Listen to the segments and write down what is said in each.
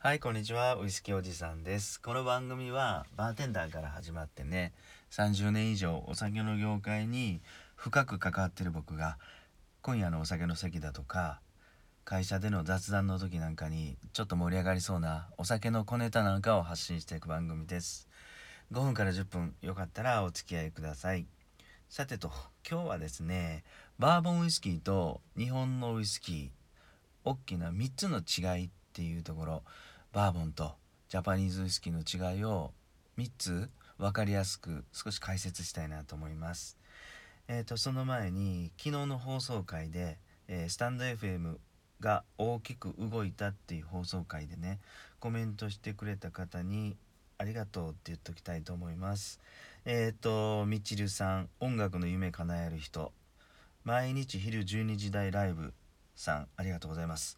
はい、こんにちは。ウイスキーおじさんです。この番組はバーテンダーから始まってね、30年以上お酒の業界に深く関わってる僕が、今夜のお酒の席だとか、会社での雑談の時なんかにちょっと盛り上がりそうなお酒の小ネタなんかを発信していく番組です。5分から10分、よかったらお付き合いください。さてと、今日はですね、バーボンウイスキーと日本のウイスキー、大きな3つの違いっていうところ、バーボンとジャパニーズウイスキーの違いを3つ分かりやすく少し解説したいなと思います。その前に昨日の放送回で、スタンド FM が大きく動いたっていう放送回でね、コメントしてくれた方にありがとうって言っときたいと思います。みちるさん、音楽の夢叶える人、毎日昼12時台ライブさん、ありがとうございます。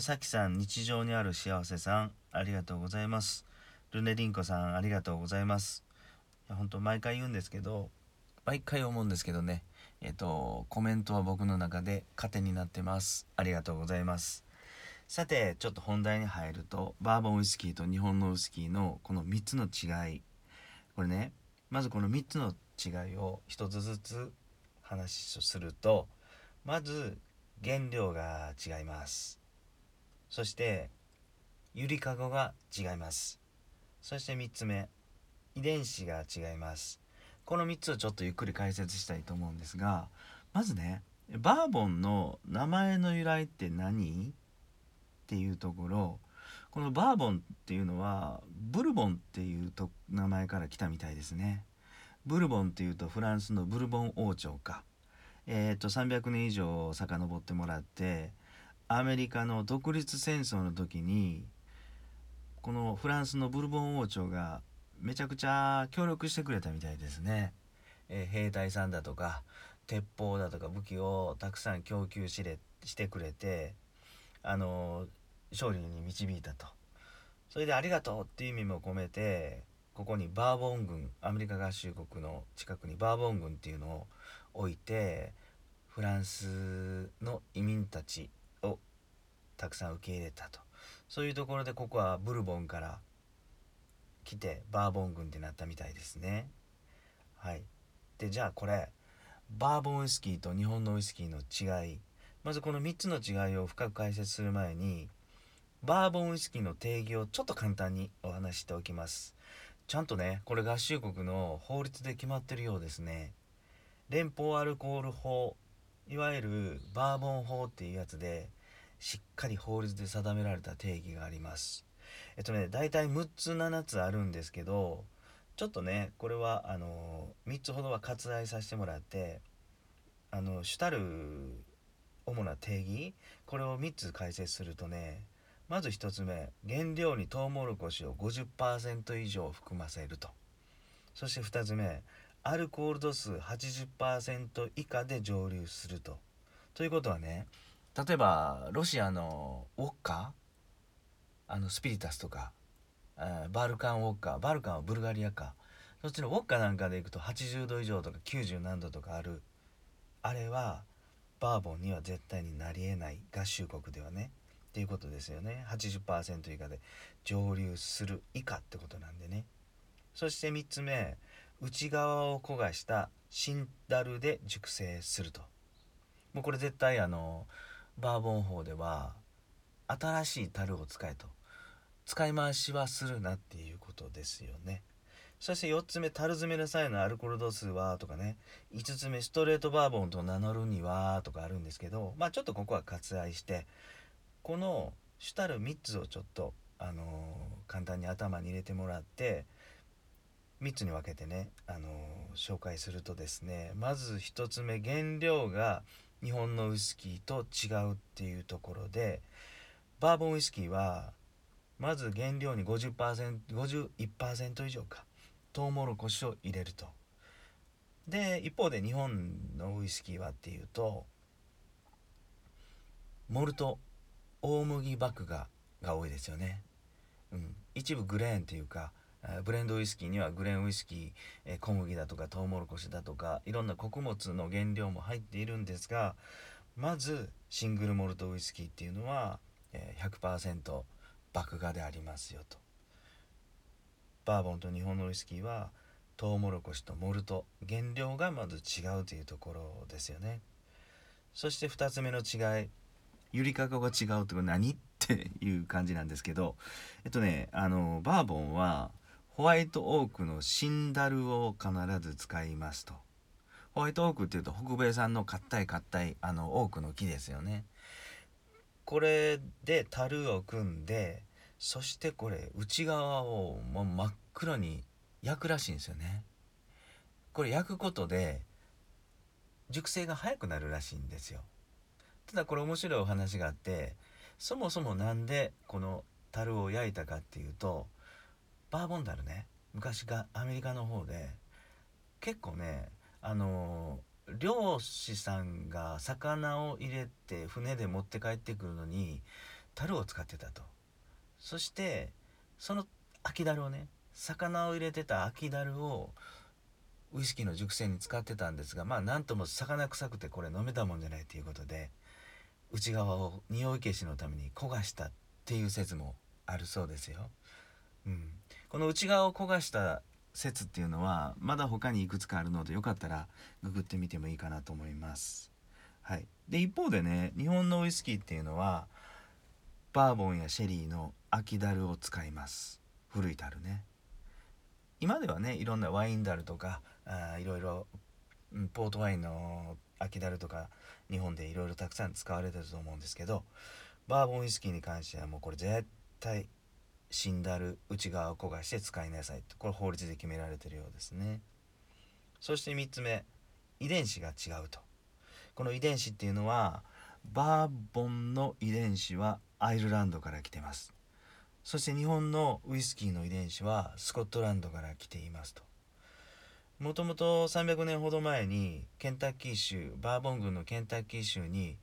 さきさん、日常にある幸せさん、ありがとうございます。ルネリンコさん、ありがとうございます。本当毎回言うんですけど、毎回思うんですけどね、コメントは僕の中で糧になってます。ありがとうございます。さて、ちょっと本題に入ると、バーボンウイスキーと日本のウイスキーのこの3つの違い。これね、まずこの3つの違いを一つずつ話をすると、まず原料が違います。そしてゆりかごが違います。そして3つ目、遺伝子が違います。この3つをちょっとゆっくり解説したいと思うんですが、まずね、バーボンの名前の由来って何っていうところ、このバーボンっていうのはブルボンっていう名前から来たみたいですね。ブルボンっていうとフランスのブルボン王朝か、300年以上遡ってもらって、アメリカの独立戦争の時にこのフランスのブルボン王朝がめちゃくちゃ協力してくれたみたいですね。兵隊さんだとか鉄砲だとか武器をたくさん供給してくれて、勝利に導いたと。それでありがとうっていう意味も込めて、ここにバーボン軍、アメリカ合衆国の近くにバーボン軍っていうのを置いて、フランスの移民たちをたくさん受け入れたと。そういうところでここはブルボンから来てバーボン軍ってなったみたいですね。はい。で、じゃあこれバーボンウイスキーと日本のウイスキーの違い、まずこの3つの違いを深く解説する前に、バーボンウイスキーの定義をちょっと簡単にお話しておきます。ちゃんとね、これ合衆国の法律で決まってるようですね。連邦アルコール法、いわゆるバーボン法っていうやつでしっかり法律で定められた定義があります。だいたい6つ7つあるんですけど、ちょっとねこれは3つほどは割愛させてもらって、主たる主な定義、これを3つ解説するとね、まず1つ目、原料にトウモロコシを 50% 以上含ませると。そして2つ目、アルコール度数 80% 以下で蒸留すると。ということはね、例えばロシアのウォッカ、スピリタスとか、バルカンウォッカ、バルカンはブルガリアか、そっちのウォッカなんかでいくと80度以上とか90何度とかある、あれはバーボンには絶対になり得ない、合衆国ではねっていうことですよね。 80% 以下で蒸留する以下ってことなんでね。そして3つ目、内側を焦がした新樽で熟成すると。もうこれ絶対バーボン法では新しい樽を使えと、使い回しはするなっていうことですよね。そして4つ目、樽詰めの際のアルコール度数はとかね、5つ目、ストレートバーボンと名乗るにはとかあるんですけど、まあちょっとここは割愛して、この主たる3つをちょっと簡単に頭に入れてもらって、3つに分けてね、紹介するとですね、まず1つ目、原料が日本のウイスキーと違うっていうところで、バーボンウイスキーはまず原料に 51% 以上かトウモロコシを入れると。で、一方で日本のウイスキーはっていうと、モルト、大麦麦芽が多いですよね。一部グレーンっていうか、ブレンドウイスキーにはグレーンウイスキー、小麦だとかトウモロコシだとかいろんな穀物の原料も入っているんですが、まずシングルモルトウイスキーっていうのは 100%麦芽でありますよと。バーボンと日本のウイスキーはトウモロコシとモルト、原料がまず違うというところですよね。そして2つ目の違い、ゆりかごが違うって何っていう感じなんですけど、バーボンはホワイトオークのシンダルを必ず使いますと。ホワイトオークっていうと北米産の硬いオークの木ですよね。これで樽を組んで、そしてこれ内側を真っ黒に焼くらしいんですよね。これ焼くことで熟成が早くなるらしいんですよ。ただこれ面白いお話があって、そもそもなんでこの樽を焼いたかっていうと、バーボン樽ね、昔がアメリカの方で結構ね、漁師さんが魚を入れて船で持って帰ってくるのに樽を使ってたと。そしてその空き樽をね、魚を入れてた空き樽をウイスキーの熟成に使ってたんですが、なんとも魚臭くてこれ飲めたもんじゃないということで、内側を匂い消しのために焦がしたっていう説もあるそうですよ。この内側を焦がした説っていうのはまだ他にいくつかあるので、よかったらググってみてもいいかなと思います。はい。で一方でね、日本のウイスキーっていうのはバーボンやシェリーの空き樽を使います。古い樽ね。今ではね、いろんなワイン樽とかいろいろポートワインの空き樽とか日本でいろいろたくさん使われてると思うんですけど、バーボンウイスキーに関してはもうこれ絶対シンダル内側を焦がして使いなさいと、これ法律で決められてるようですね。そして3つ目、遺伝子が違うと。この遺伝子っていうのは、バーボンの遺伝子はアイルランドから来てます。そして日本のウイスキーの遺伝子はスコットランドから来ていますと。もともと300年ほど前にケンタッキー州、バーボン郡のケンタッキー州に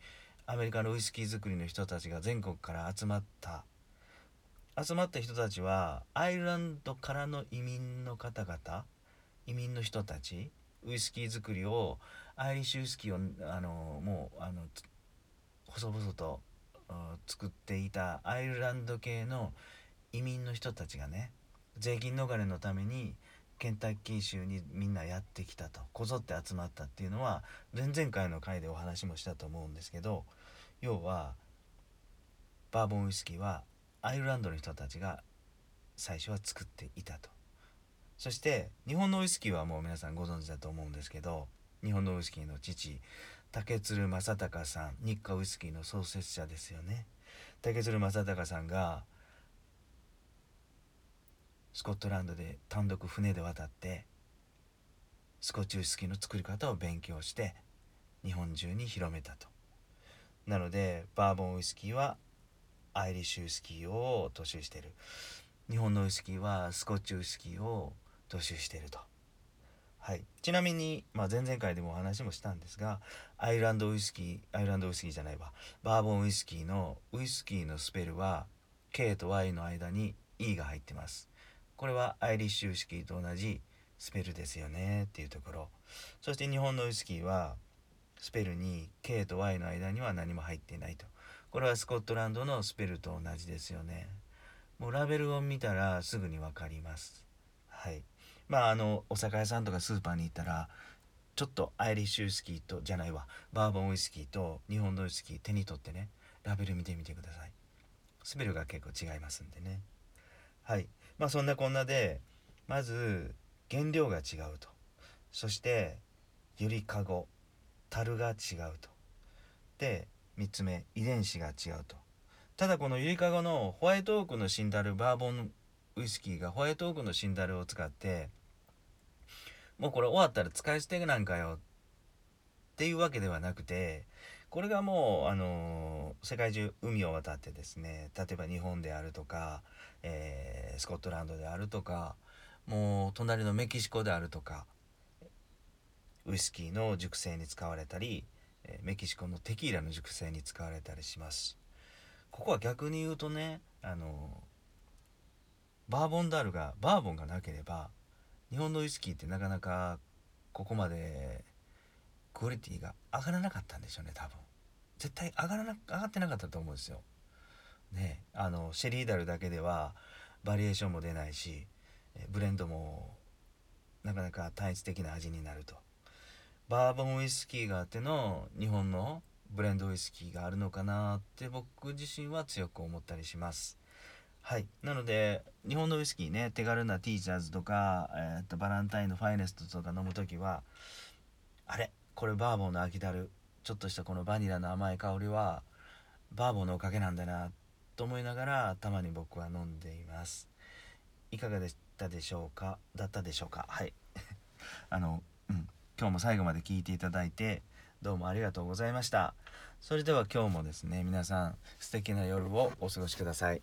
アメリカのウイスキー作りの人たちが全国から集まった人たちは、アイルランドからの移民の人たち、ウイスキー作りを、アイリッシュウイスキーを細々と作っていたアイルランド系の移民の人たちがね、税金逃れのためにケンタッキー州にみんなやってきたと、こぞって集まったっていうのは前々回の回でお話もしたと思うんですけど、要はバーボンウイスキーはアイルランドの人たちが最初は作っていたと。そして日本のウイスキーはもう皆さんご存知だと思うんですけど、日本のウイスキーの父、竹鶴正隆さん、日華ウイスキーの創設者ですよね。竹鶴正隆さんがスコットランドで単独船で渡ってスコッチウイスキーの作り方を勉強して日本中に広めたと。なのでバーボンウイスキーはアイリッシュウイスキーを踏襲している、日本のウイスキーはスコッチウイスキーを踏襲していると。はい、ちなみに、前々回でもお話もしたんですが、バーボンウイスキーのスペルは K と Y の間に E が入ってます。これはアイリッシュウイスキーと同じスペルですよねっていうところ。そして日本のウイスキーはスペルに K と Y の間には何も入っていないと。これはスコットランドのスペルと同じですよね。もうラベルを見たらすぐに分かります。はい。お酒屋さんとかスーパーに行ったら、ちょっとアイリッシュウイスキーとバーボンウイスキーと日本のウイスキー手に取ってね、ラベル見てみてください。スペルが結構違いますんでね。はい。そんなこんなで、まず原料が違うと。そしてゆりかご、樽が違うと。で3つ目、遺伝子が違うと。ただこのゆりかごのホワイトオークのシンダル、バーボンウイスキーがホワイトオークのシンダルを使って、もうこれ終わったら使い捨てなんかよっていうわけではなくて、これがもう世界中海を渡ってですね、例えば日本であるとか、スコットランドであるとか、もう隣のメキシコであるとか、ウイスキーの熟成に使われたり、メキシコのテキーラの熟成に使われたりします。ここは逆に言うとね、バーボンがなければ日本のウイスキーってなかなかここまでクオリティが上がらなかったんでしょうね。多分絶対上がってなかったと思うんですよ。ね、シェリーダルだけではバリエーションも出ないし、ブレンドもなかなか単一的な味になると。バーボンウイスキーがあっての日本のブレンドウイスキーがあるのかなって僕自身は強く思ったりします。はい、なので日本のウイスキーね、手軽なティーチャーズとか、バランタインのファイネストとか飲むときは、あれこれバーボンの秋だる、ちょっとしたこのバニラの甘い香りはバーボンのおかげなんだなと思いながら、たまに僕は飲んでいます。いかがでしたでしょうかはい今日も最後まで聞いていただいてどうもありがとうございました。それでは今日もですね、皆さん素敵な夜をお過ごしください。